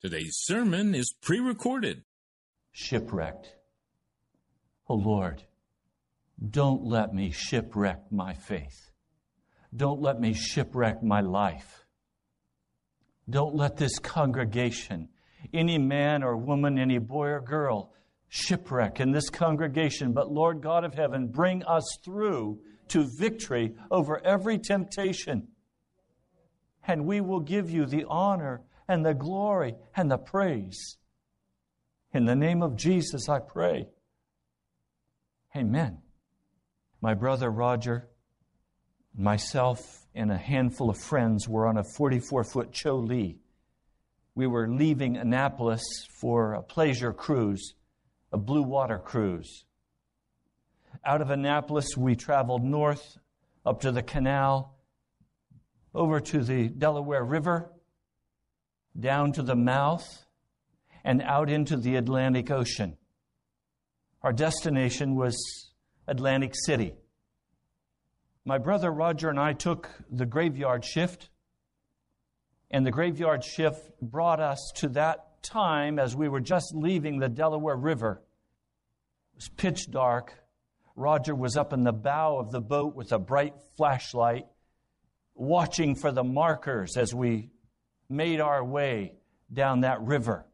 Today's sermon is pre-recorded. Shipwrecked. Oh Lord, don't let me shipwreck my faith. Don't let me shipwreck my life. Don't let this congregation, any man or woman, any boy or girl, shipwreck in this congregation. But Lord God of heaven, bring us through to victory over every temptation. And we will give you the honor and the glory and the praise. In the name of Jesus, I pray. Amen. My brother Roger, myself, and a handful of friends were on a 44-foot Cholee. We were leaving Annapolis for a pleasure cruise, a blue water cruise. Out of Annapolis, we traveled north up to the canal, over to the Delaware River, down to the mouth, and out into the Atlantic Ocean. Our destination was Atlantic City. My brother Roger and I took the graveyard shift, and the graveyard shift brought us to that time as we were just leaving the Delaware River. It was pitch dark. Roger was up in the bow of the boat with a bright flashlight, watching for the markers as we made our way down that river,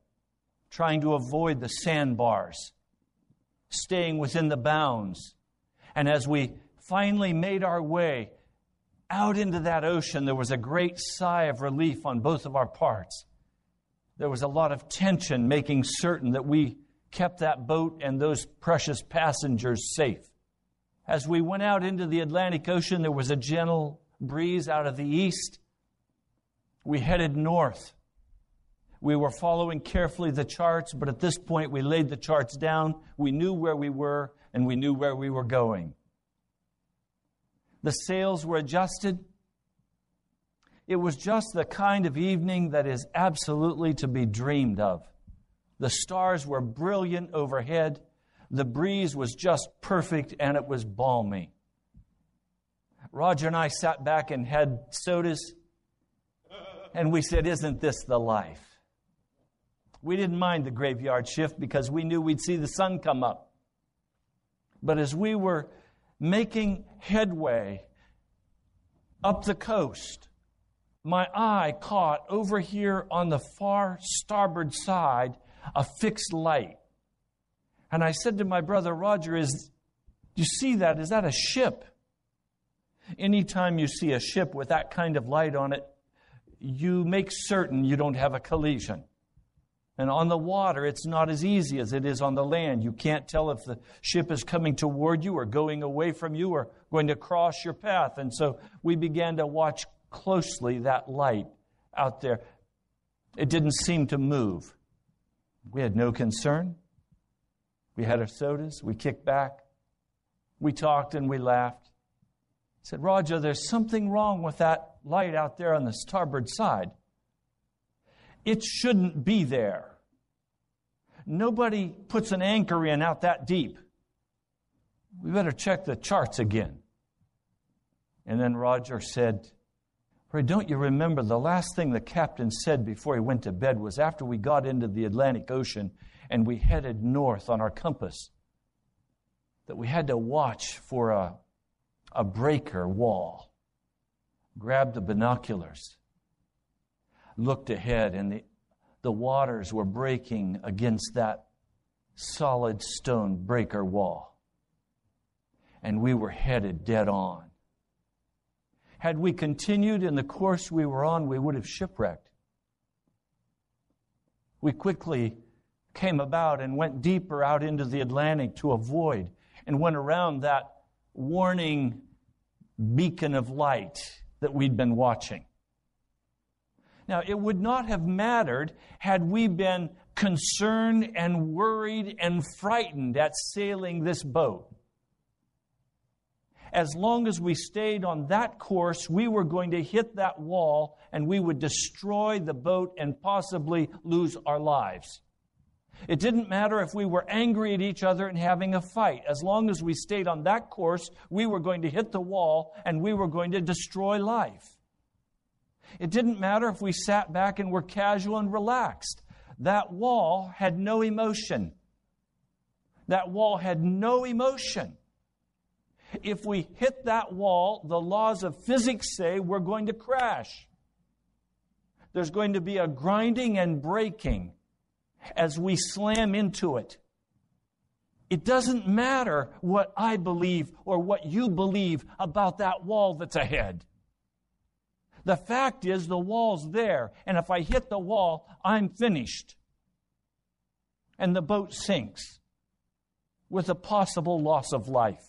trying to avoid the sandbars, staying within the bounds. And as we finally made our way out into that ocean, there was a great sigh of relief on both of our parts. There was a lot of tension making certain that we kept that boat and those precious passengers safe. As we went out into the Atlantic Ocean, there was a gentle breeze out of the east. We headed north. We were following carefully the charts, but at this point we laid the charts down. We knew where we were, and we knew where we were going. The sails were adjusted. It was just the kind of evening that is absolutely to be dreamed of. The stars were brilliant overhead. The breeze was just perfect, and it was balmy. Roger and I sat back and had sodas. And we said, isn't this the life? We didn't mind the graveyard shift because we knew we'd see the sun come up. But as we were making headway up the coast, my eye caught over here on the far starboard side a fixed light. And I said to my brother Roger, do you see that? Is that a ship? Anytime you see a ship with that kind of light on it, you make certain you don't have a collision. And on the water, it's not as easy as it is on the land. You can't tell if the ship is coming toward you or going away from you or going to cross your path. And so we began to watch closely that light out there. It didn't seem to move. We had no concern. We had our sodas. We kicked back. We talked and we laughed. I said, Roger, there's something wrong with that light out there on the starboard side. It shouldn't be there. Nobody puts an anchor in out that deep. We better check the charts again. And then Roger said, Ray, don't you remember the last thing the captain said before he went to bed was after we got into the Atlantic Ocean and we headed north on our compass, that we had to watch for a breaker wall. grabbed the binoculars, looked ahead, and the waters were breaking against that solid stone breaker wall. And we were headed dead on. Had we continued in the course we were on, we would have shipwrecked. We quickly came about and went deeper out into the Atlantic to avoid and went around that warning beacon of light that we'd been watching. Now, it would not have mattered had we been concerned and worried and frightened at sailing this boat. As long as we stayed on that course, we were going to hit that wall and we would destroy the boat and possibly lose our lives. It didn't matter if we were angry at each other and having a fight. As long as we stayed on that course, we were going to hit the wall and we were going to destroy life. It didn't matter if we sat back and were casual and relaxed. That wall had no emotion. That wall had no emotion. If we hit that wall, the laws of physics say we're going to crash. There's going to be a grinding and breaking as we slam into it. It doesn't matter what I believe or what you believe about that wall that's ahead. The fact is the wall's there, and if I hit the wall, I'm finished. And the boat sinks with a possible loss of life.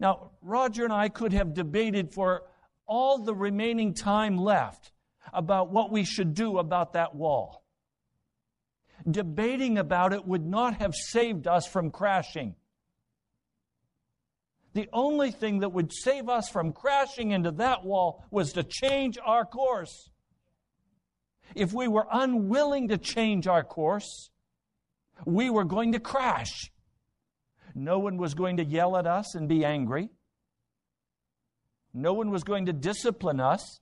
Now, Roger and I could have debated for all the remaining time left about what we should do about that wall. Debating about it would not have saved us from crashing. The only thing that would save us from crashing into that wall was to change our course. If we were unwilling to change our course, we were going to crash. No one was going to yell at us and be angry. No one was going to discipline us.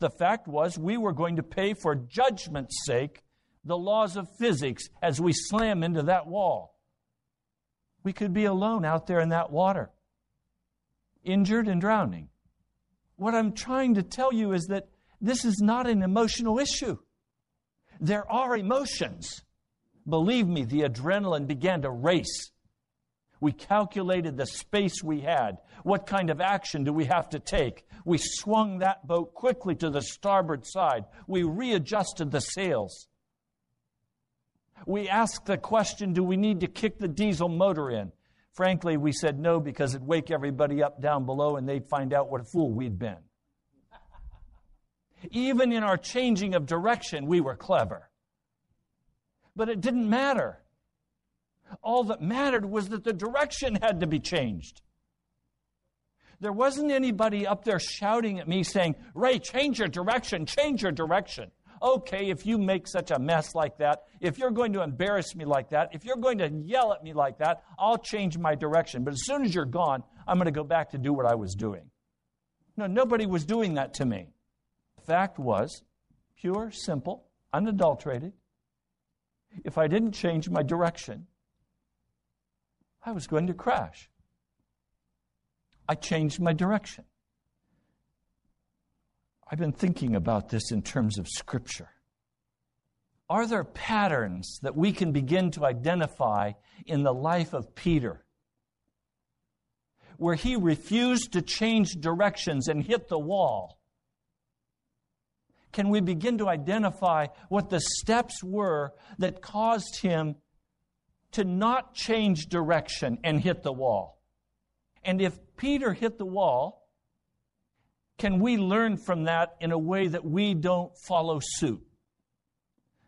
The fact was we were going to pay for judgment's sake the laws of physics as we slam into that wall. We could be alone out there in that water, injured and drowning. What I'm trying to tell you is that this is not an emotional issue. There are emotions. Believe me, the adrenaline began to race. We calculated the space we had. What kind of action do we have to take? We swung that boat quickly to the starboard side. We readjusted the sails. We asked the question, do we need to kick the diesel motor in? Frankly, we said no because it'd wake everybody up down below and they'd find out what a fool we'd been. Even in our changing of direction, we were clever. But it didn't matter. All that mattered was that the direction had to be changed. There wasn't anybody up there shouting at me saying, Ray, change your direction, change your direction. Okay, if you make such a mess like that, if you're going to embarrass me like that, if you're going to yell at me like that, I'll change my direction. But as soon as you're gone, I'm going to go back to do what I was doing. No, nobody was doing that to me. The fact was pure, simple, unadulterated. If I didn't change my direction, I was going to crash. I changed my direction. I've been thinking about this in terms of Scripture. Are there patterns that we can begin to identify in the life of Peter, where he refused to change directions and hit the wall? Can we begin to identify what the steps were that caused him to not change direction and hit the wall? And if Peter hit the wall, can we learn from that in a way that we don't follow suit?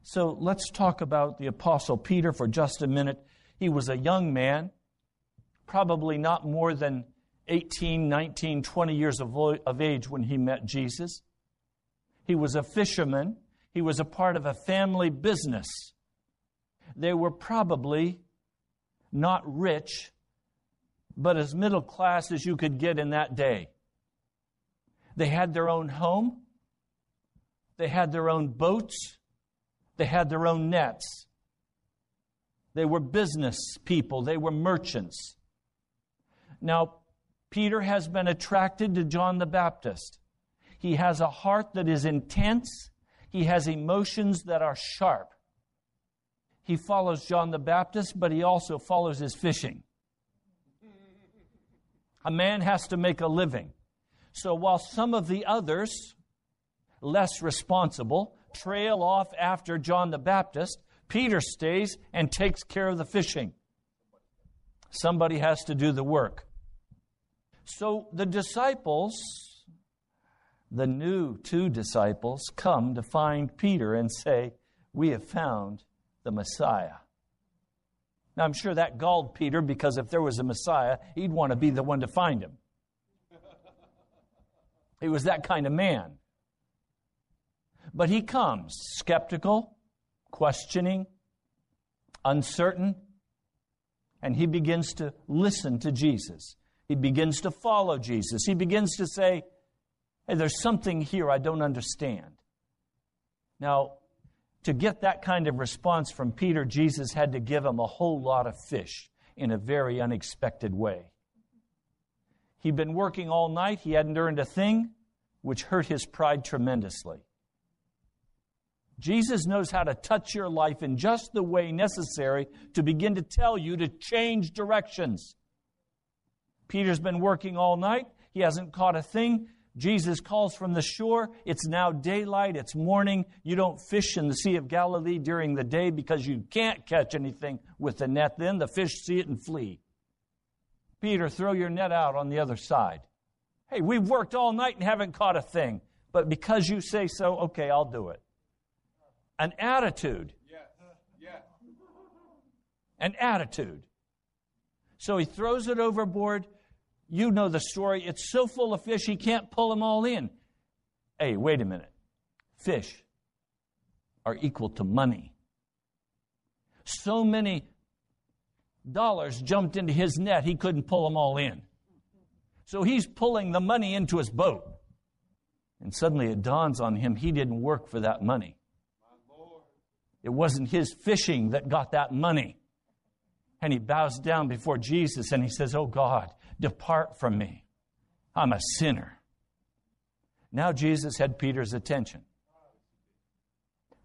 So let's talk about the Apostle Peter for just a minute. He was a young man, probably not more than 18, 19, 20 years of age when he met Jesus. He was a fisherman. He was a part of a family business. They were probably not rich, but as middle class as you could get in that day. They had their own home. They had their own boats. They had their own nets. They were business people. They were merchants. Now, Peter has been attracted to John the Baptist. He has a heart that is intense. He has emotions that are sharp. He follows John the Baptist, but he also follows his fishing. A man has to make a living. So while some of the others, less responsible, trail off after John the Baptist, Peter stays and takes care of the fishing. Somebody has to do the work. So the disciples, the new two disciples, come to find Peter and say, "We have found the Messiah." Now, I'm sure that galled Peter, because if there was a Messiah, he'd want to be the one to find him. He was that kind of man. But he comes skeptical, questioning, uncertain, and he begins to listen to Jesus. He begins to follow Jesus. He begins to say, "Hey, there's something here I don't understand." Now, to get that kind of response from Peter, Jesus had to give him a whole lot of fish in a very unexpected way. He'd been working all night. He hadn't earned a thing, which hurt his pride tremendously. Jesus knows how to touch your life in just the way necessary to begin to tell you to change directions. Peter's been working all night. He hasn't caught a thing. Jesus calls from the shore. It's now daylight. It's morning. You don't fish in the Sea of Galilee during the day because you can't catch anything with the net. Then the fish see it and flee. "Peter, throw your net out on the other side." "Hey, we've worked all night and haven't caught a thing. But because you say so, okay, I'll do it." An attitude. An attitude. So he throws it overboard. You know the story. It's so full of fish, he can't pull them all in. Hey, wait a minute. Fish are equal to money. So many dollars jumped into his net, he couldn't pull them all in. So he's pulling the money into his boat. And suddenly it dawns on him, he didn't work for that money. It wasn't his fishing that got that money. And he bows down before Jesus and he says, "Oh God, depart from me. I'm a sinner." Now Jesus had Peter's attention.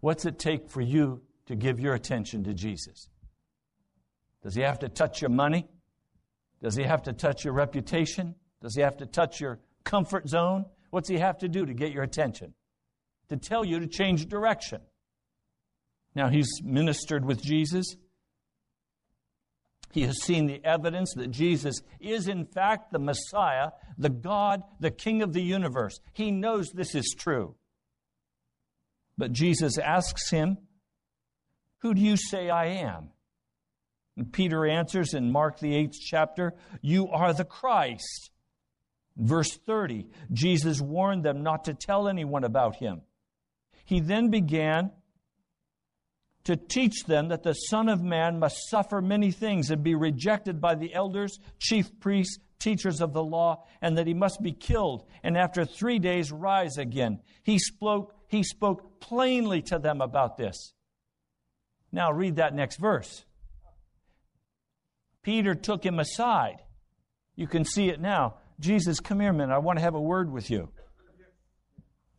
What's it take for you to give your attention to Jesus? Does he have to touch your money? Does he have to touch your reputation? Does he have to touch your comfort zone? What's he have to do to get your attention? To tell you to change direction. Now he's ministered with Jesus. He has seen the evidence that Jesus is in fact the Messiah, the God, the King of the universe. He knows this is true. But Jesus asks him, "Who do you say I am?" And Peter answers in Mark the 8th chapter, "You are the Christ." Verse 30, Jesus warned them not to tell anyone about him. He then began to teach them that the Son of Man must suffer many things and be rejected by the elders, chief priests, teachers of the law, and that he must be killed and after 3 days rise again. He spoke plainly to them about this. Now read that next verse. Peter took him aside. You can see it now. "Jesus, come here a minute. I want to have a word with you."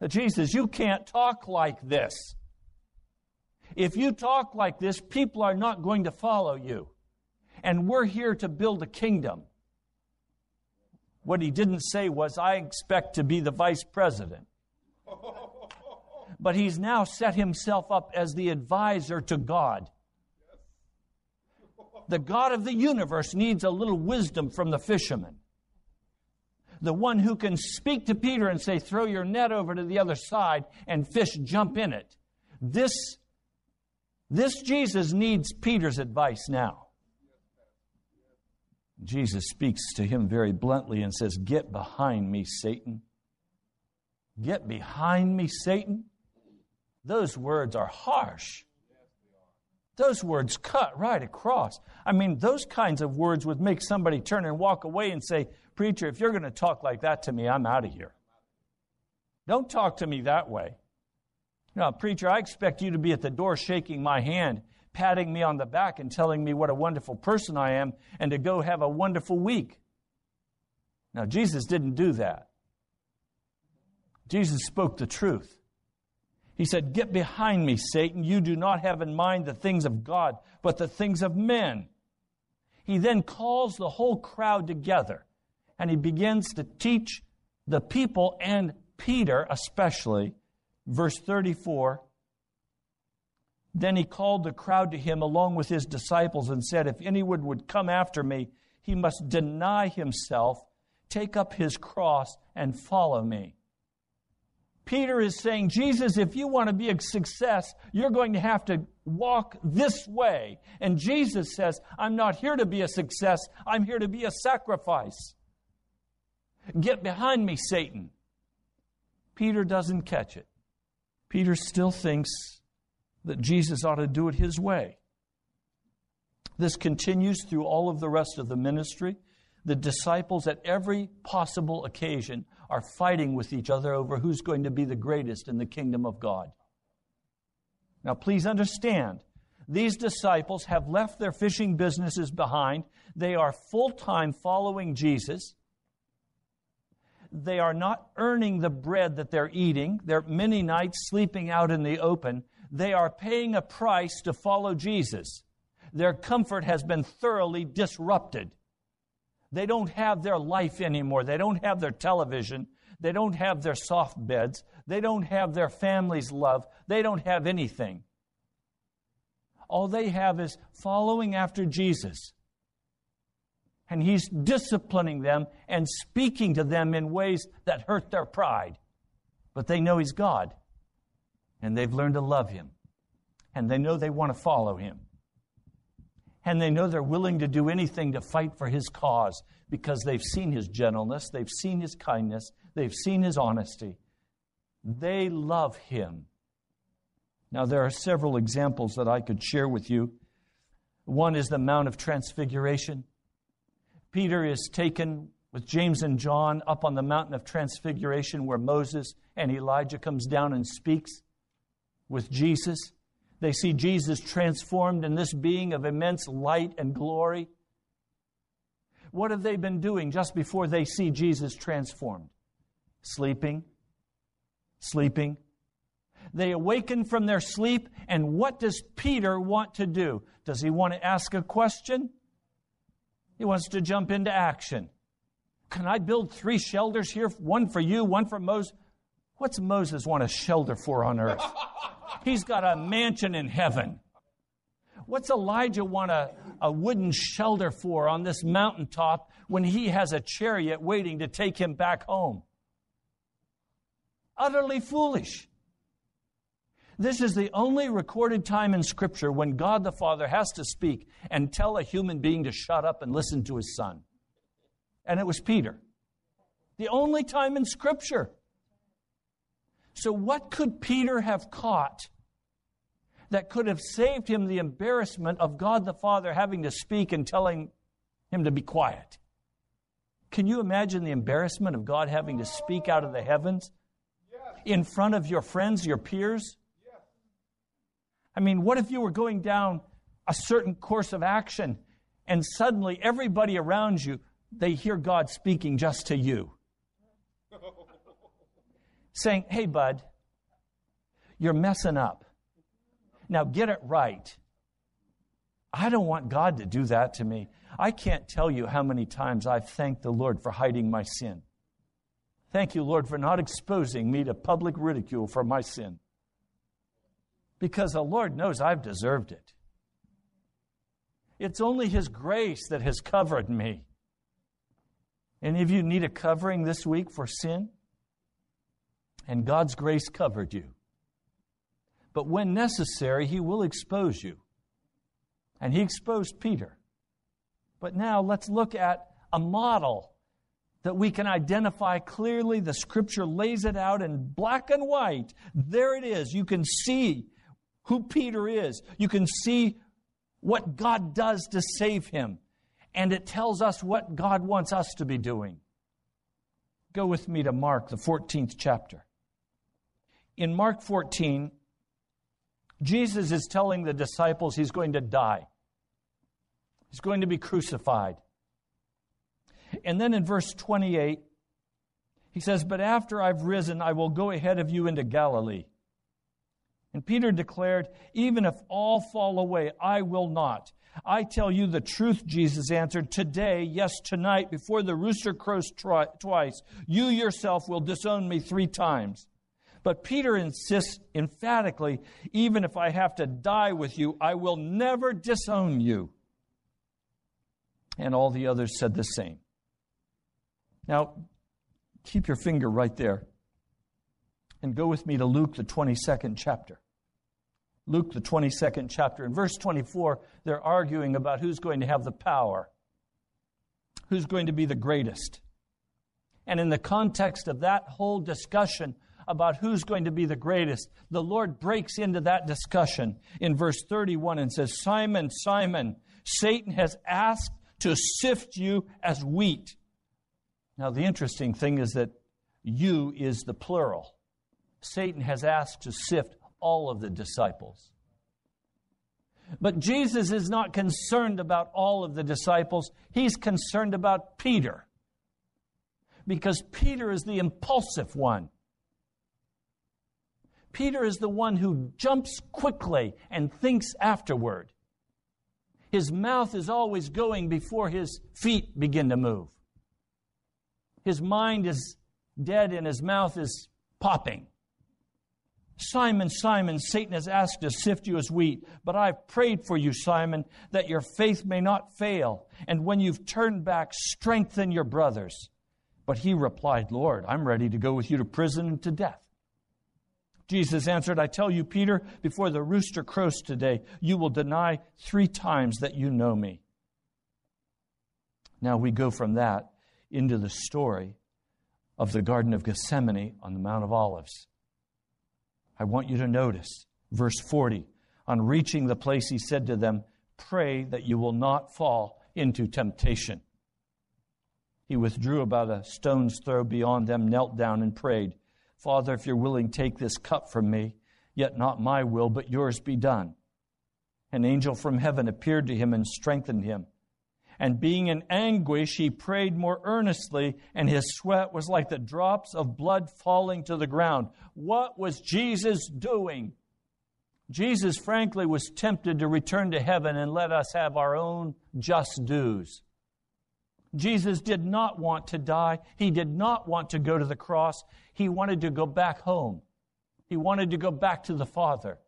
"Jesus, you can't talk like this. If you talk like this, people are not going to follow you. And we're here to build a kingdom." What he didn't say was, "I expect to be the vice president." But he's now set himself up as the advisor to God. The God of the universe needs a little wisdom from the fisherman. The one who can speak to Peter and say, "Throw your net over to the other side and fish jump in it." This Jesus needs Peter's advice now. Jesus speaks to him very bluntly and says, "Get behind me, Satan. Get behind me, Satan." Those words are harsh. Those words cut right across. I mean, those kinds of words would make somebody turn and walk away and say, "Preacher, if you're going to talk like that to me, I'm out of here. Don't talk to me that way. Now, preacher, I expect you to be at the door shaking my hand, patting me on the back and telling me what a wonderful person I am and to go have a wonderful week." Now, Jesus didn't do that. Jesus spoke the truth. He said, "Get behind me, Satan. You do not have in mind the things of God, but the things of men." He then calls the whole crowd together, and he begins to teach the people, and Peter especially. Verse 34, "Then he called the crowd to him along with his disciples and said, 'If anyone would come after me, he must deny himself, take up his cross, and follow me.'" Peter is saying, Jesus, if you want to be a success, you're going to have to walk this way. And Jesus says, I'm not here to be a success. I'm here to be a sacrifice. Get behind me, Satan. Peter doesn't catch it. Peter still thinks that Jesus ought to do it his way. This continues through all of the rest of the ministry. The disciples at every possible occasion are fighting with each other over who's going to be the greatest in the kingdom of God. Now, please understand, these disciples have left their fishing businesses behind. They are full-time following Jesus. They are not earning the bread that they're eating. They're many nights sleeping out in the open. They are paying a price to follow Jesus. Their comfort has been thoroughly disrupted. They don't have their life anymore. They don't have their television. They don't have their soft beds. They don't have their family's love. They don't have anything. All they have is following after Jesus. And he's disciplining them and speaking to them in ways that hurt their pride. But they know he's God. And they've learned to love him. And they know they want to follow him. And they know they're willing to do anything to fight for his cause because they've seen his gentleness, they've seen his kindness, they've seen his honesty. They love him. Now, there are several examples that I could share with you. One is the Mount of Transfiguration. Peter is taken with James and John up on the Mountain of Transfiguration where Moses and Elijah comes down and speaks with Jesus. They see Jesus transformed in this being of immense light and glory. What have they been doing just before they see Jesus transformed? Sleeping. They awaken from their sleep, and what does Peter want to do? Does he want to ask a question? He wants to jump into action. Can I build 3 shelters here? One for you, one for Moses. What's Moses want a shelter for on earth? He's got a mansion in heaven. What's Elijah want a wooden shelter for on this mountaintop when he has a chariot waiting to take him back home? Utterly foolish. This is the only recorded time in Scripture when God the Father has to speak and tell a human being to shut up and listen to his son. And it was Peter. The only time in Scripture. So what could Peter have caught that could have saved him the embarrassment of God the Father having to speak and telling him to be quiet? Can you imagine the embarrassment of God having to speak out of the heavens in front of your friends, your peers? I mean, what if you were going down a certain course of action and suddenly everybody around you, they hear God speaking just to you? Saying, hey, bud, you're messing up. Now get it right. I don't want God to do that to me. I can't tell you how many times I've thanked the Lord for hiding my sin. Thank you, Lord, for not exposing me to public ridicule for my sin. Because the Lord knows I've deserved it. It's only his grace that has covered me. Any of you need a covering this week for sin? And God's grace covered you. But when necessary, he will expose you. And he exposed Peter. But now let's look at a model that we can identify clearly. The Scripture lays it out in black and white. There it is. You can see who Peter is. You can see what God does to save him. And it tells us what God wants us to be doing. Go with me to Mark, the 14th chapter. In Mark 14, Jesus is telling the disciples he's going to die. He's going to be crucified. And then in verse 28, He says, "But after I've risen, I will go ahead of you into Galilee." And Peter declared, "Even if all fall away, I will not. I tell you the truth," Jesus answered, "today, yes, tonight, before the rooster crows twice, you yourself will disown me 3 times. But Peter insists emphatically, "Even if I have to die with you, I will never disown you." And all the others said the same. Now, keep your finger right there and go with me to Luke, the 22nd chapter. Luke, the 22nd chapter. In verse 24, they're arguing about who's going to have the power, who's going to be the greatest. And in the context of that whole discussion about who's going to be the greatest, the Lord breaks into that discussion in verse 31 and says, "Simon, Simon, Satan has asked to sift you as wheat." Now, the interesting thing is that "you" is the plural. Satan has asked to sift all of the disciples. But Jesus is not concerned about all of the disciples. He's concerned about Peter, because Peter is the impulsive one. Peter is the one who jumps quickly and thinks afterward. His mouth is always going before his feet begin to move. His mind is dead and his mouth is popping. "Simon, Simon, Satan has asked to sift you as wheat, but I've prayed for you, Simon, that your faith may not fail. And when you've turned back, strengthen your brothers." But he replied, "Lord, I'm ready to go with you to prison and to death." Jesus answered, "I tell you, Peter, before the rooster crows today, you will deny 3 times that you know me." Now we go from that into the story of the Garden of Gethsemane on the Mount of Olives. I want you to notice verse 40. "On reaching the place, he said to them, 'Pray that you will not fall into temptation.' He withdrew about a stone's throw beyond them, knelt down and prayed, 'Father, if you're willing, take this cup from me, yet not my will, but yours be done.' An angel from heaven appeared to him and strengthened him. And being in anguish, he prayed more earnestly, and his sweat was like the drops of blood falling to the ground." What was Jesus doing? Jesus, frankly, was tempted to return to heaven and let us have our own just dues. Jesus did not want to die. He did not want to go to the cross. He wanted to go back home. He wanted to go back to the Father.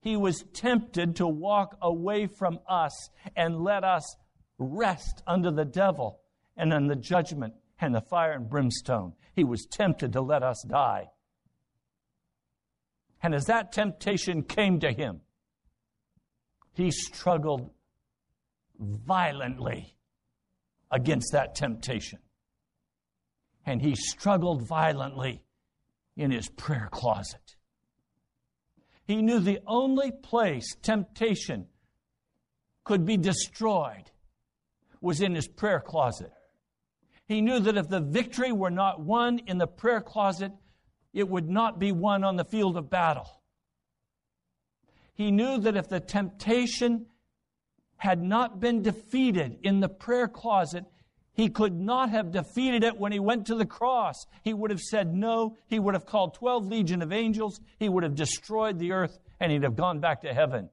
He was tempted to walk away from us and let us rest under the devil and under the judgment and the fire and brimstone. He was tempted to let us die. And as that temptation came to him, he struggled violently against that temptation. And he struggled violently in his prayer closet. He knew the only place temptation could be destroyed was in his prayer closet. He knew that if the victory were not won in the prayer closet, it would not be won on the field of battle. He knew that if the temptation had not been defeated in the prayer closet, he could not have defeated it when he went to the cross. He would have said no. He would have called 12 legion of angels. He would have destroyed the earth, and he'd have gone back to heaven.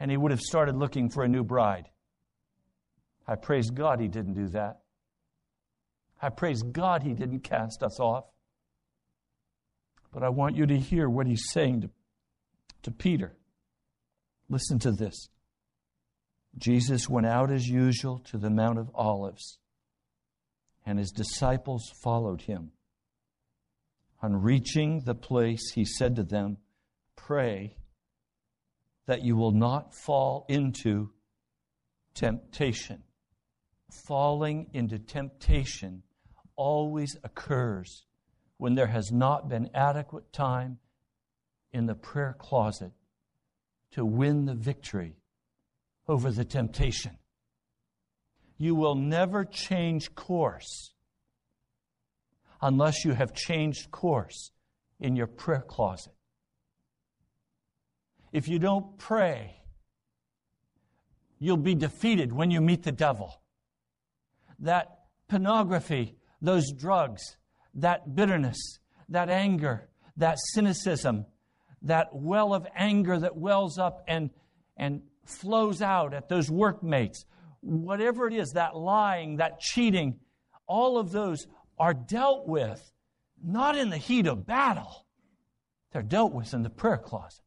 And he would have started looking for a new bride. I praise God he didn't do that. I praise God he didn't cast us off. But I want you to hear what he's saying to Peter. Listen to this. Jesus went out as usual to the Mount of Olives, and his disciples followed him. On reaching the place, he said to them, "Pray that you will not fall into temptation." Falling into temptation always occurs when there has not been adequate time in the prayer closet to win the victory over the temptation. You will never change course unless you have changed course in your prayer closet. If you don't pray, you'll be defeated when you meet the devil. That pornography, those drugs, that bitterness, that anger, that cynicism, that well of anger that wells up and flows out at those workmates, whatever it is, that lying, that cheating, all of those are dealt with not in the heat of battle. They're dealt with in the prayer closet.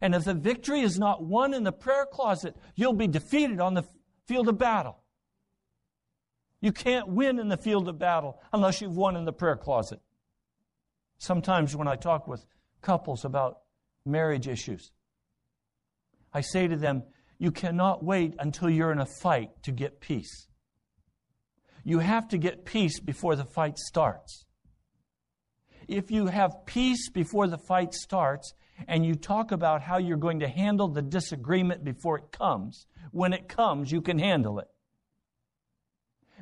And if the victory is not won in the prayer closet, you'll be defeated on the field of battle. You can't win in the field of battle unless you've won in the prayer closet. Sometimes when I talk with couples about marriage issues, I say to them, you cannot wait until you're in a fight to get peace. You have to get peace before the fight starts. If you have peace before the fight starts, and you talk about how you're going to handle the disagreement before it comes, when it comes, you can handle it.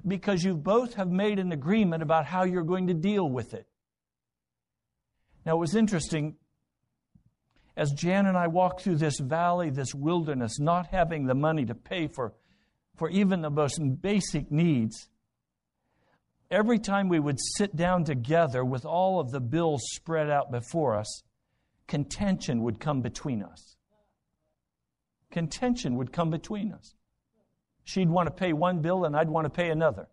Because you both have made an agreement about how you're going to deal with it. Now, it was interesting, as Jan and I walked through this valley, this wilderness, not having the money to pay for even the most basic needs, every time we would sit down together with all of the bills spread out before us, contention would come between us. Contention would come between us. She'd want to pay one bill and I'd want to pay another.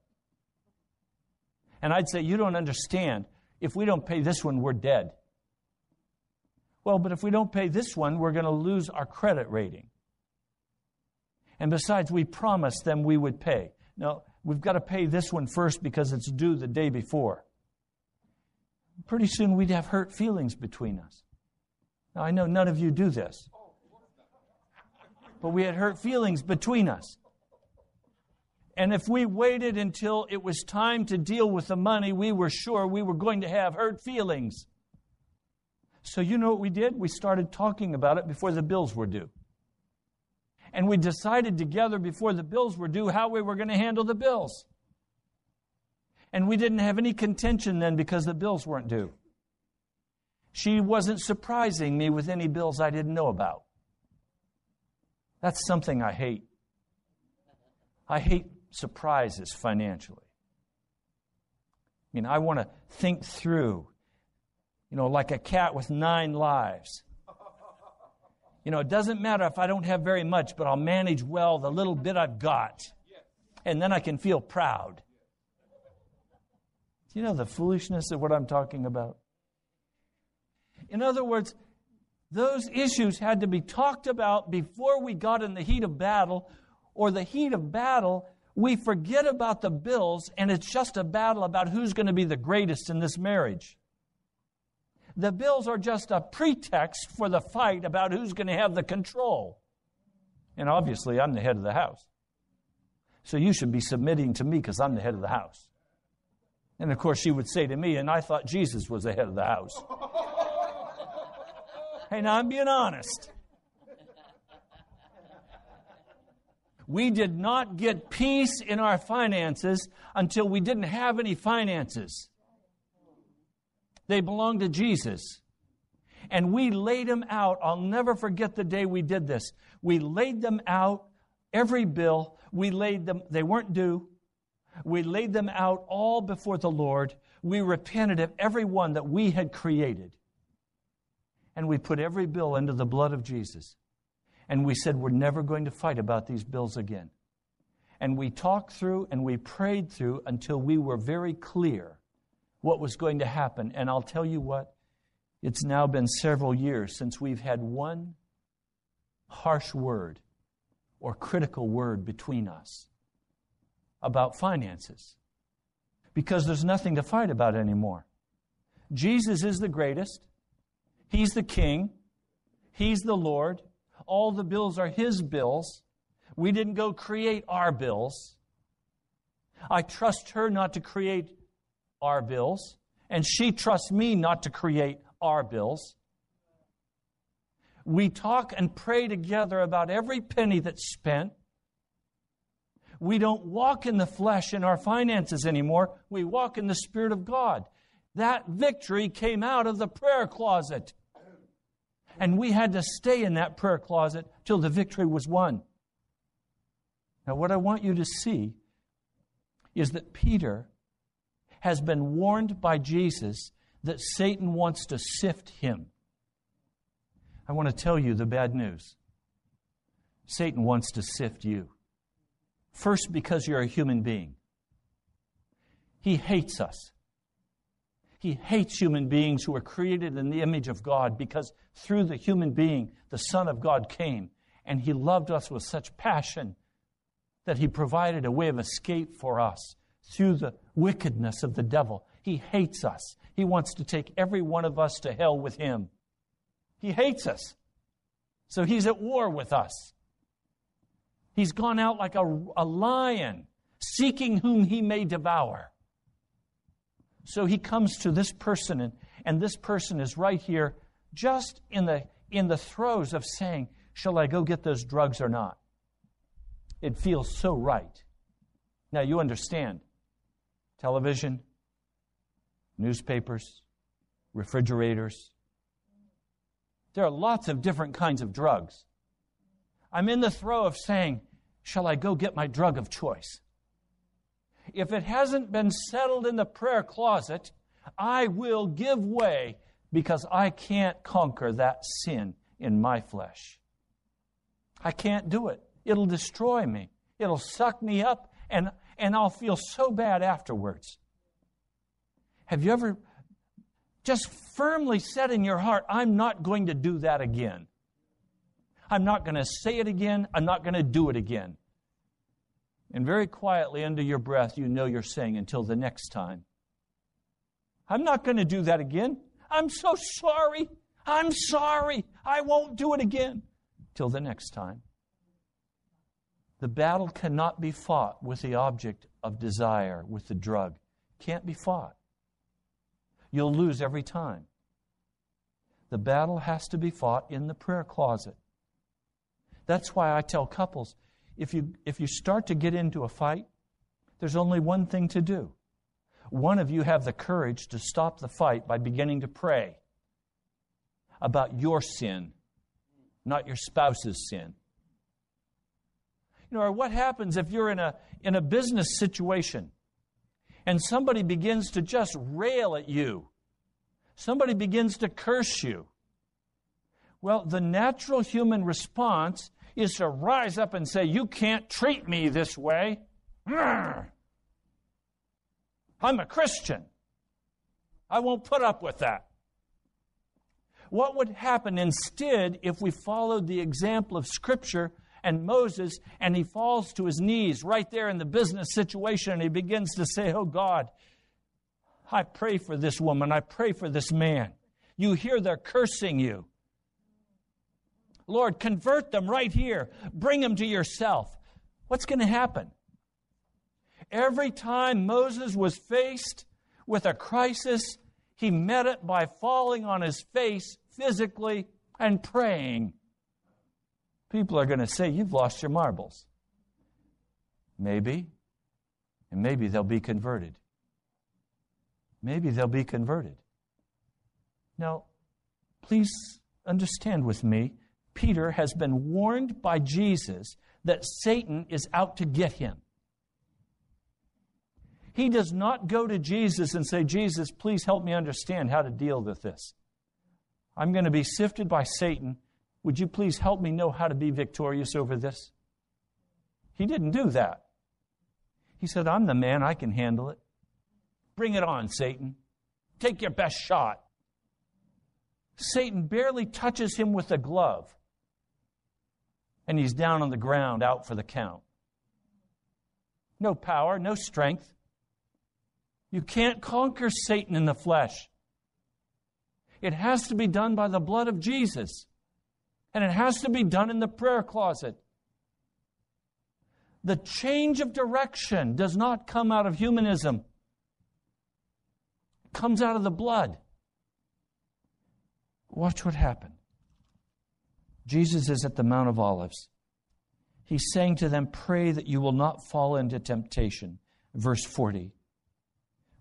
And I'd say, you don't understand. If we don't pay this one, we're dead. Well, but if we don't pay this one, we're going to lose our credit rating. And besides, we promised them we would pay. No, we've got to pay this one first because it's due the day before. Pretty soon we'd have hurt feelings between us. Now, I know none of you do this, but we had hurt feelings between us. And if we waited until it was time to deal with the money, we were sure we were going to have hurt feelings. So you know what we did? We started talking about it before the bills were due. And we decided together before the bills were due how we were going to handle the bills. And we didn't have any contention then because the bills weren't due. She wasn't surprising me with any bills I didn't know about. That's something I hate. I hate surprises financially. I mean, I want to think through, like a cat with 9 lives. It doesn't matter if I don't have very much, but I'll manage well the little bit I've got. And then I can feel proud. Do you know the foolishness of what I'm talking about? In other words, those issues had to be talked about before we got in the heat of battle, or the heat of battle, we forget about the bills, and it's just a battle about who's going to be the greatest in this marriage. The bills are just a pretext for the fight about who's going to have the control. And obviously, I'm the head of the house. So you should be submitting to me because I'm the head of the house. And of course, she would say to me, and I thought Jesus was the head of the house. Hey, now I'm being honest. We did not get peace in our finances until we didn't have any finances. They belonged to Jesus. And we laid them out. I'll never forget the day we did this. We laid them out, every bill. We laid them, they weren't due. We laid them out all before the Lord. We repented of every one that we had created. And we put every bill into the blood of Jesus. And we said, we're never going to fight about these bills again. And we talked through and we prayed through until we were very clear what was going to happen. And I'll tell you what, it's now been several years since we've had one harsh word or critical word between us about finances. Because there's nothing to fight about anymore. Jesus is the greatest. He's the King. He's the Lord. All the bills are His bills. We didn't go create our bills. I trust her not to create our bills, and she trusts me not to create our bills. We talk and pray together about every penny that's spent. We don't walk in the flesh in our finances anymore. We walk in the Spirit of God. That victory came out of the prayer closet. And we had to stay in that prayer closet till the victory was won. Now, what I want you to see is that Peter has been warned by Jesus that Satan wants to sift him. I want to tell you the bad news. Satan wants to sift you. First, because you're a human being. He hates us. He hates human beings who are created in the image of God, because through the human being, the Son of God came, and He loved us with such passion that He provided a way of escape for us through the wickedness of the devil. He hates us. He wants to take every one of us to hell with him. He hates us. So he's at war with us. He's gone out like a lion, seeking whom he may devour. So he comes to this person, and this person is right here, just in the throes of saying, shall I go get those drugs or not? It feels so right. Now you understand, television, newspapers, refrigerators. There are lots of different kinds of drugs. I'm in the throes of saying, shall I go get my drug of choice? If it hasn't been settled in the prayer closet, I will give way, because I can't conquer that sin in my flesh. I can't do it. It'll destroy me. It'll suck me up, and I'll feel so bad afterwards. Have you ever just firmly said in your heart, I'm not going to do that again. I'm not going to say it again. I'm not going to do it again. And very quietly under your breath, you know you're saying, until the next time. I'm not going to do that again. I'm so sorry. I'm sorry. I won't do it again. Till the next time. The battle cannot be fought with the object of desire, with the drug. Can't be fought. You'll lose every time. The battle has to be fought in the prayer closet. That's why I tell couples, if you start to get into a fight, there's only one thing to do. One of you have the courage to stop the fight by beginning to pray about your sin, not your spouse's sin. You know, or what happens if you're in a business situation and somebody begins to just rail at you? Somebody begins to curse you. Well, the natural human response is to rise up and say, you can't treat me this way. I'm a Christian. I won't put up with that. What would happen instead if we followed the example of Scripture and Moses, and he falls to his knees right there in the business situation, and he begins to say, oh God, I pray for this woman. I pray for this man. You hear they're cursing you. Lord, convert them right here. Bring them to yourself. What's going to happen? Every time Moses was faced with a crisis, he met it by falling on his face physically and praying. People are going to say, you've lost your marbles. Maybe. And maybe they'll be converted. Maybe they'll be converted. Now, please understand with me, Peter has been warned by Jesus that Satan is out to get him. He does not go to Jesus and say, Jesus, please help me understand how to deal with this. I'm going to be sifted by Satan. Would you please help me know how to be victorious over this? He didn't do that. He said, I'm the man, I can handle it. Bring it on, Satan. Take your best shot. Satan barely touches him with a glove, and he's down on the ground, out for the count. No power, no strength. You can't conquer Satan in the flesh. It has to be done by the blood of Jesus, and it has to be done in the prayer closet. The change of direction does not come out of humanism. It comes out of the blood. Watch what happened. Jesus is at the Mount of Olives. He's saying to them, pray that you will not fall into temptation. Verse 40.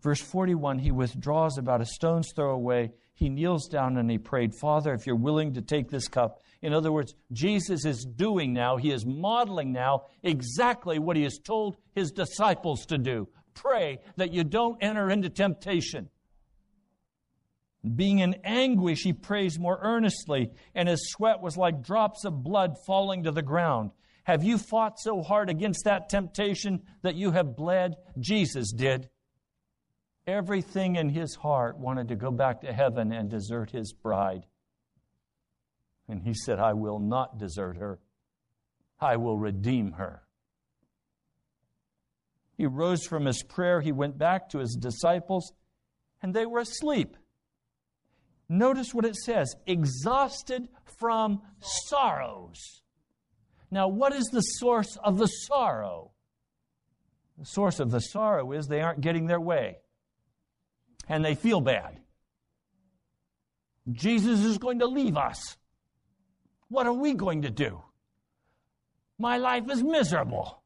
Verse 41, he withdraws about a stone's throw away. He kneels down and he prayed, Father, if you're willing to take this cup. In other words, Jesus is doing now, he is modeling now exactly what he has told his disciples to do. pray that you don't enter into temptation. Being in anguish, he prays more earnestly, and his sweat was like drops of blood falling to the ground. Have you fought so hard against that temptation that you have bled? Jesus did. Everything in his heart wanted to go back to heaven and desert his bride. And he said, I will not desert her. I will redeem her. He rose from his prayer. He went back to his disciples, and they were asleep. Notice what it says, exhausted from sorrows. Now, what is the source of the sorrow? The source of the sorrow is they aren't getting their way, and they feel bad. Jesus is going to leave us. What are we going to do? My life is miserable.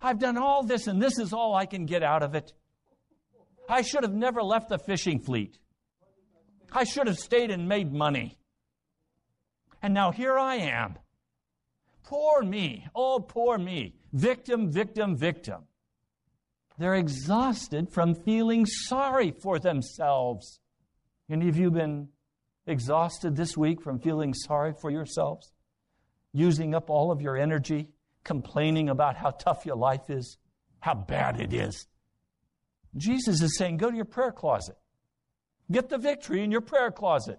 I've done all this, and this is all I can get out of it. I should have never left the fishing fleet. I should have stayed and made money. And now here I am. Poor me. Oh, poor me. Victim, victim, victim. They're exhausted from feeling sorry for themselves. Any of you been exhausted this week from feeling sorry for yourselves? Using up all of your energy, complaining about how tough your life is, how bad it is. Jesus is saying, go to your prayer closet. Get the victory in your prayer closet.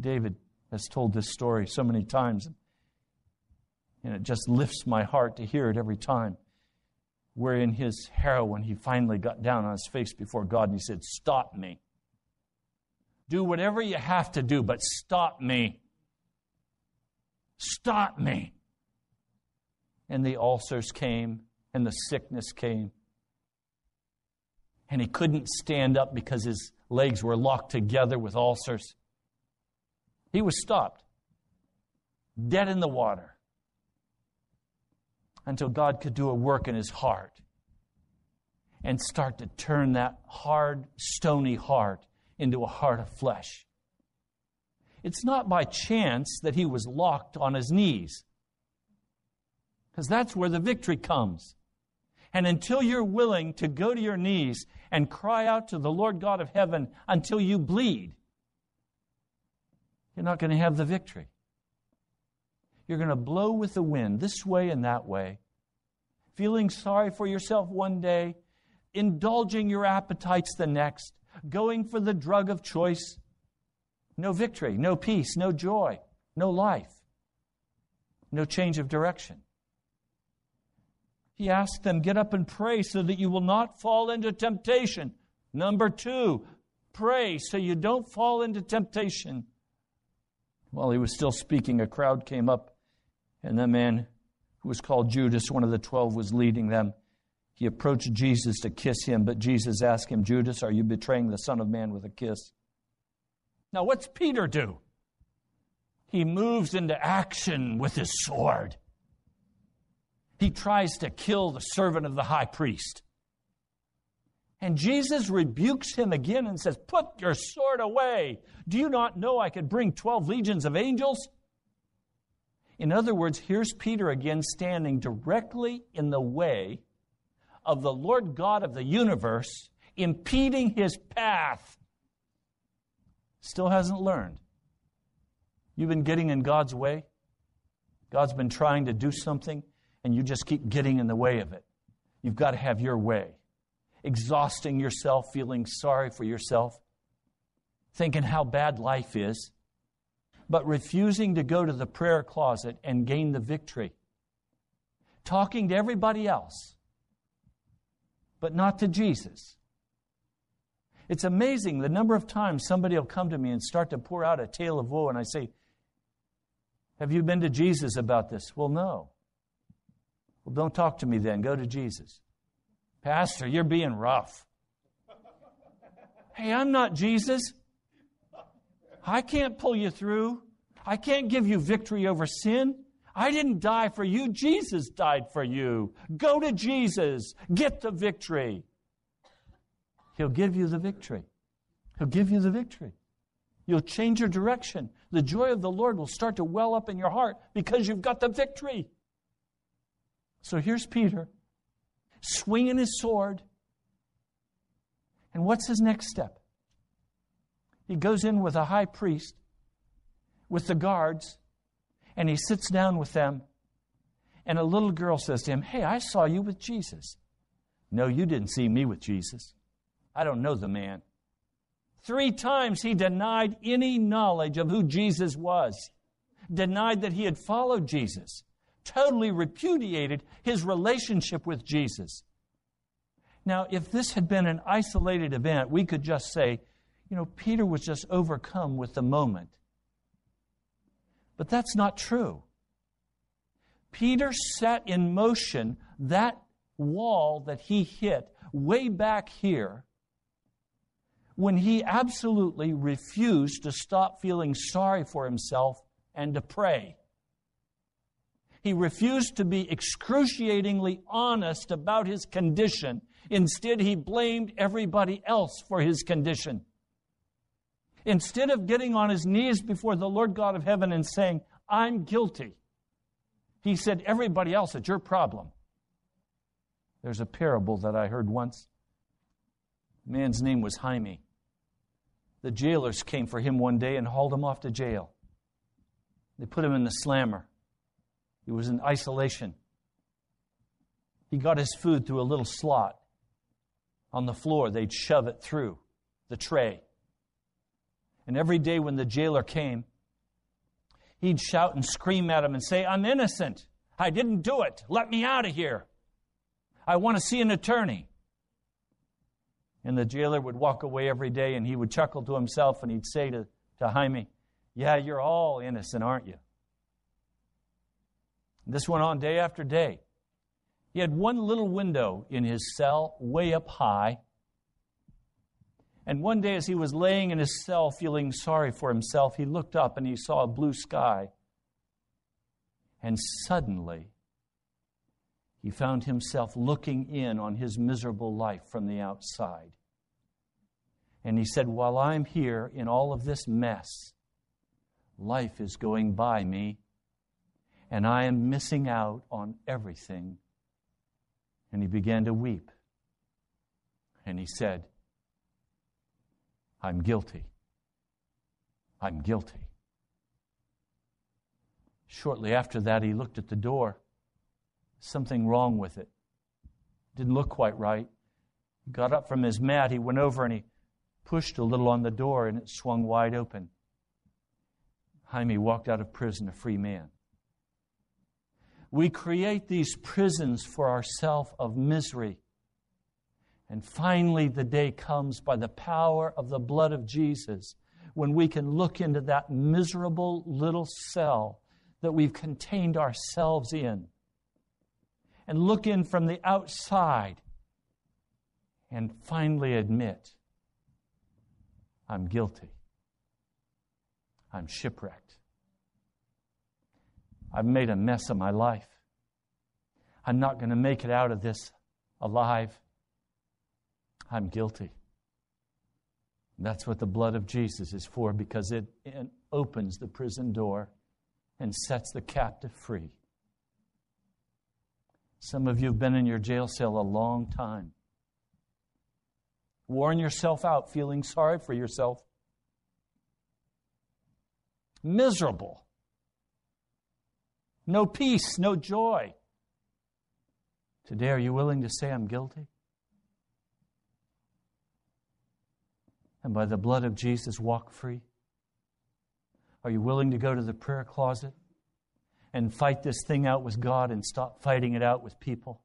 David has told this story so many times, and it just lifts my heart to hear it every time, where in his heroin he finally got down on his face before God and he said, stop me. Do whatever you have to do, but stop me. Stop me. And the ulcers came, and the sickness came. And he couldn't stand up because his legs were locked together with ulcers. He was stopped, dead in the water, until God could do a work in his heart and start to turn that hard, stony heart into a heart of flesh. It's not by chance that he was locked on his knees, because that's where the victory comes. And until you're willing to go to your knees and cry out to the Lord God of heaven until you bleed, you're not going to have the victory. You're going to blow with the wind this way and that way, feeling sorry for yourself one day, indulging your appetites the next, going for the drug of choice. No victory, no peace, no joy, no life, no change of direction. He asked them, get up and pray so that you will not fall into temptation. Number two, pray so you don't fall into temptation. While he was still speaking, a crowd came up, and the man who was called Judas, one of the 12, was leading them. He approached Jesus to kiss him, but Jesus asked him, Judas, are you betraying the Son of Man with a kiss? Now, what's Peter do? He moves into action with his sword. He tries to kill the servant of the high priest. And Jesus rebukes him again and says, put your sword away. Do you not know I could bring 12 legions of angels? In other words, here's Peter again standing directly in the way of the Lord God of the universe, impeding his path. Still hasn't learned. You've been getting in God's way. God's been trying to do something, and you just keep getting in the way of it. You've got to have your way. Exhausting yourself, feeling sorry for yourself, thinking how bad life is, but refusing to go to the prayer closet and gain the victory. Talking to everybody else, but not to Jesus. It's amazing the number of times somebody will come to me and start to pour out a tale of woe, and I say, have you been to Jesus about this? Well, no. Well, don't talk to me then. Go to Jesus. Pastor, you're being rough. Hey, I'm not Jesus. I can't pull you through. I can't give you victory over sin. I didn't die for you. Jesus died for you. Go to Jesus. Get the victory. He'll give you the victory. He'll give you the victory. You'll change your direction. The joy of the Lord will start to well up in your heart because you've got the victory. So here's Peter, swinging his sword. And what's his next step? He goes in with a high priest, with the guards, and he sits down with them. And a little girl says to him, "Hey, I saw you with Jesus." "No, you didn't see me with Jesus. I don't know the man." 3 times he denied any knowledge of who Jesus was, denied that he had followed Jesus, totally repudiated his relationship with Jesus. Now, if this had been an isolated event, we could just say, you know, Peter was just overcome with the moment. But that's not true. Peter set in motion that wall that he hit way back here when he absolutely refused to stop feeling sorry for himself and to pray. He refused to be excruciatingly honest about his condition. Instead, he blamed everybody else for his condition. Instead of getting on his knees before the Lord God of heaven and saying, "I'm guilty," he said, "Everybody else, it's your problem." There's a parable that I heard once. The man's name was Jaime. The jailers came for him one day and hauled him off to jail. They put him in the slammer. He was in isolation. He got his food through a little slot on the floor. They'd shove it through the tray. And every day when the jailer came, he'd shout and scream at him and say, "I'm innocent. I didn't do it. Let me out of here. I want to see an attorney." And the jailer would walk away every day, and he would chuckle to himself, and he'd say to Jaime, "Yeah, you're all innocent, aren't you?" And this went on day after day. He had one little window in his cell way up high. And one day as he was laying in his cell feeling sorry for himself, he looked up and he saw a blue sky. And suddenly, he found himself looking in on his miserable life from the outside. And he said, "While I'm here in all of this mess, life is going by me, and I am missing out on everything." And he began to weep. And he said, "I'm guilty. I'm guilty." Shortly after that, he looked at the door. Something wrong with it. Didn't look quite right. He got up from his mat. He went over and he pushed a little on the door, and it swung wide open. Jaime walked out of prison a free man. We create these prisons for ourselves of misery. And finally, the day comes by the power of the blood of Jesus when we can look into that miserable little cell that we've contained ourselves in and look in from the outside and finally admit, "I'm guilty. I'm shipwrecked. I've made a mess of my life. I'm not going to make it out of this alive. I'm guilty." That's what the blood of Jesus is for, because it opens the prison door and sets the captive free. Some of you have been in your jail cell a long time. Worn yourself out feeling sorry for yourself. Miserable. No peace, no joy. Today, are you willing to say, "I'm guilty"? And by the blood of Jesus, walk free? Are you willing to go to the prayer closet and fight this thing out with God and stop fighting it out with people?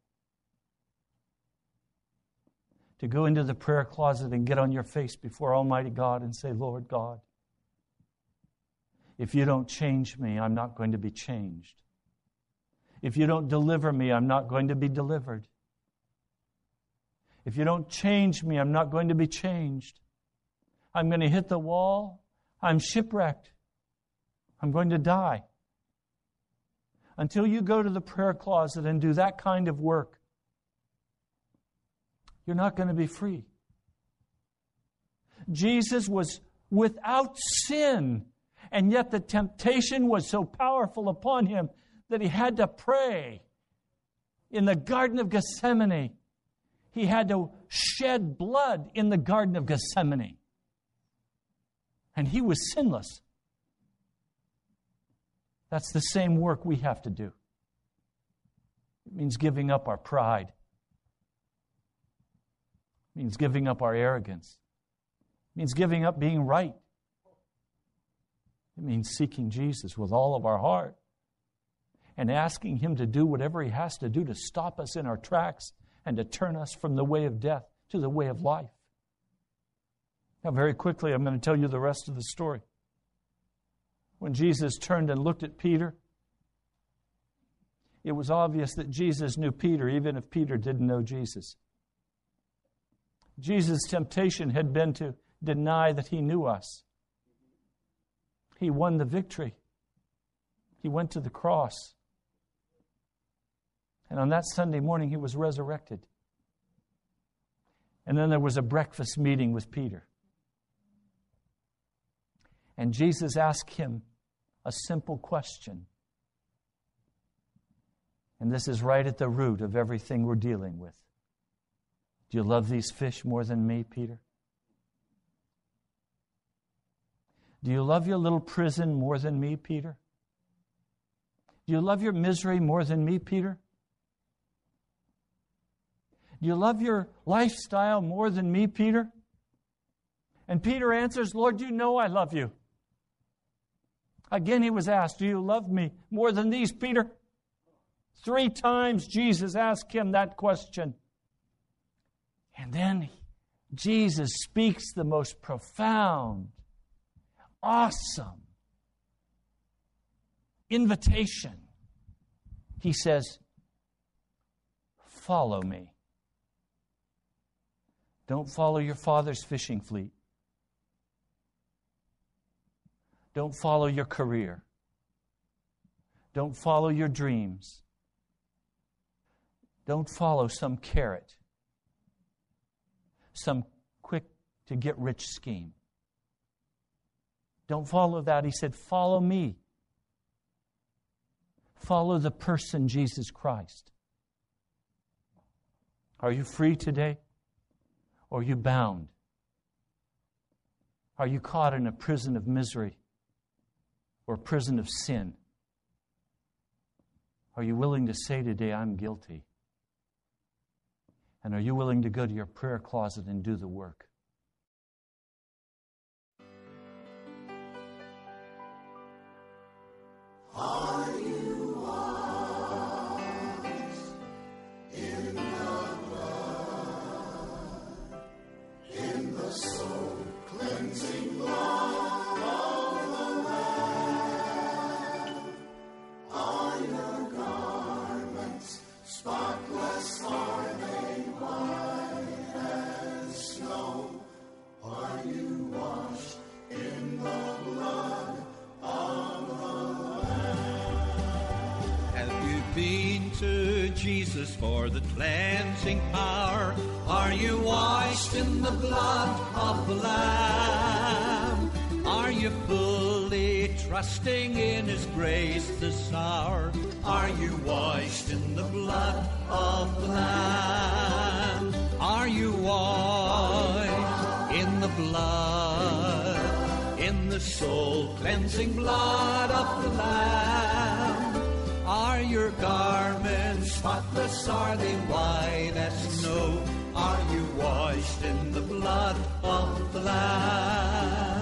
To go into the prayer closet and get on your face before Almighty God and say, "Lord God, if you don't change me, I'm not going to be changed. If you don't deliver me, I'm not going to be delivered. If you don't change me, I'm not going to be changed. I'm going to hit the wall. I'm shipwrecked. I'm going to die." Until you go to the prayer closet and do that kind of work, you're not going to be free. Jesus was without sin, and yet the temptation was so powerful upon him that he had to pray in the Garden of Gethsemane he had to shed blood in the Garden of Gethsemane. And he was sinless. That's the same work we have to do. It means giving up our pride. It means giving up our arrogance. It means giving up being right. It means seeking Jesus with all of our heart and asking Him to do whatever He has to do to stop us in our tracks and to turn us from the way of death to the way of life. Now, very quickly, I'm going to tell you the rest of the story. When Jesus turned and looked at Peter, it was obvious that Jesus knew Peter, even if Peter didn't know Jesus. Jesus' temptation had been to deny that He knew us. He won the victory. He went to the cross. And on that Sunday morning, He was resurrected. And then there was a breakfast meeting with Peter. And Jesus asked him a simple question. And this is right at the root of everything we're dealing with. Do you love these fish more than me, Peter? Do you love your little prison more than me, Peter? Do you love your misery more than me, Peter? Do you love your lifestyle more than me, Peter? And Peter answers, Lord, you know I love you. Again, he was asked, do you love me more than these, Peter? 3 times Jesus asked him that question. And then Jesus speaks the most profound, awesome invitation. He says, follow me. Don't follow your father's fishing fleet. Don't follow your career. Don't follow your dreams. Don't follow some carrot, some quick-to-get-rich scheme. Don't follow that. He said, follow me. Follow the person, Jesus Christ. Are you free today? Or are you bound? Are you caught in a prison of misery or a prison of sin? Are you willing to say today, I'm guilty? And are you willing to go to your prayer closet and do the work? Are you washed in the blood, in the soul-cleansing blood of the Lamb? Are your garments spotless? Are they white as snow? Are you washed in the blood of the Lamb? Have you been to Jesus for the cleansing power? Are you washed in the blood of the Lamb? Are you fully trusting in His grace this hour? Are you washed in the blood of the Lamb? Are you washed in the blood, in the soul-cleansing blood of the Lamb? Are your garments spotless? Are they white as snow? Are you washed in the blood of the Lamb?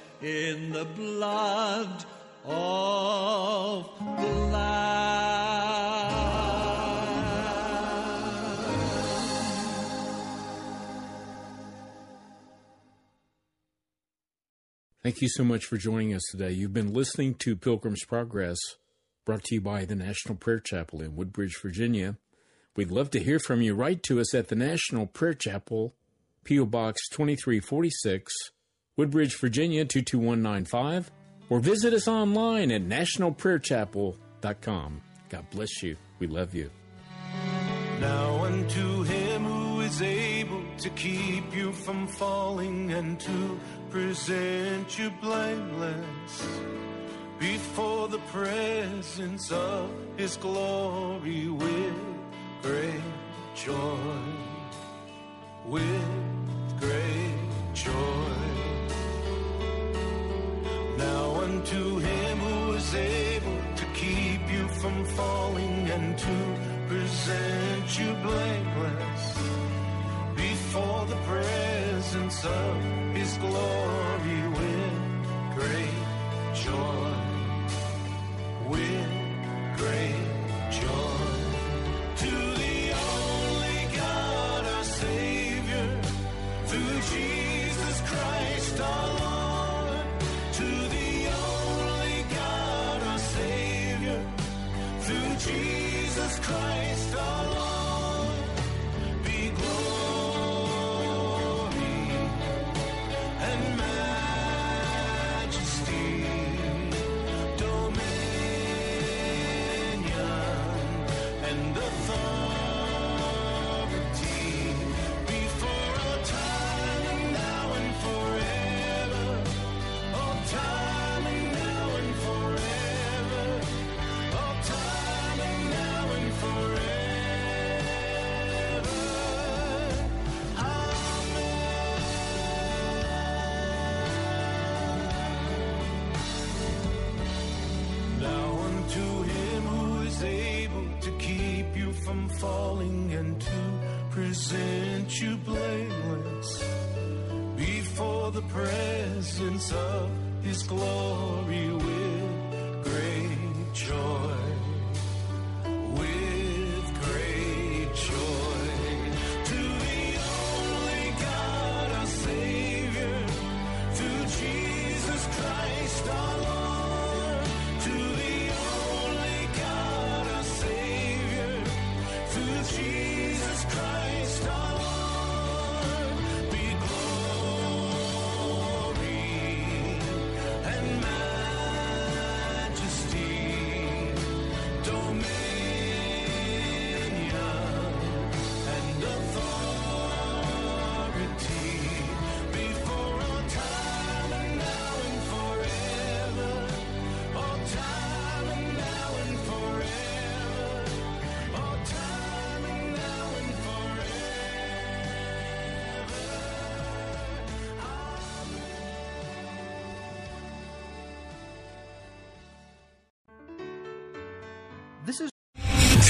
in the blood of the Lamb? Thank you so much for joining us today. You've been listening to Pilgrim's Progress, brought to you by the National Prayer Chapel in Woodbridge, Virginia. We'd love to hear from you. Write to us at the National Prayer Chapel, P.O. Box 2346, Woodbridge, Virginia, 22195, or visit us online at nationalprayerchapel.com. God bless you. We love you. Now unto him who is able to keep you from falling and to present you blameless before the presence of his glory with great joy, with great joy. Now unto him who is able to keep you from falling and to present you blameless before the presence of his glory with great joy, with great joy. To the only God, our Savior, through Jesus Christ our Lord, to the only God, our Savior, through Jesus Christ our Lord, be glory and majesty, dominion and authority. Falling and to present you blameless before the presence of his glory with great joy, with great joy. To the only God, our Savior, through Jesus Christ our Lord, to the only God, our Savior, through Jesus Christ our Lord, be glory and majesty, dominion and authority, before all time and now and forever, all time and now and forever, all time.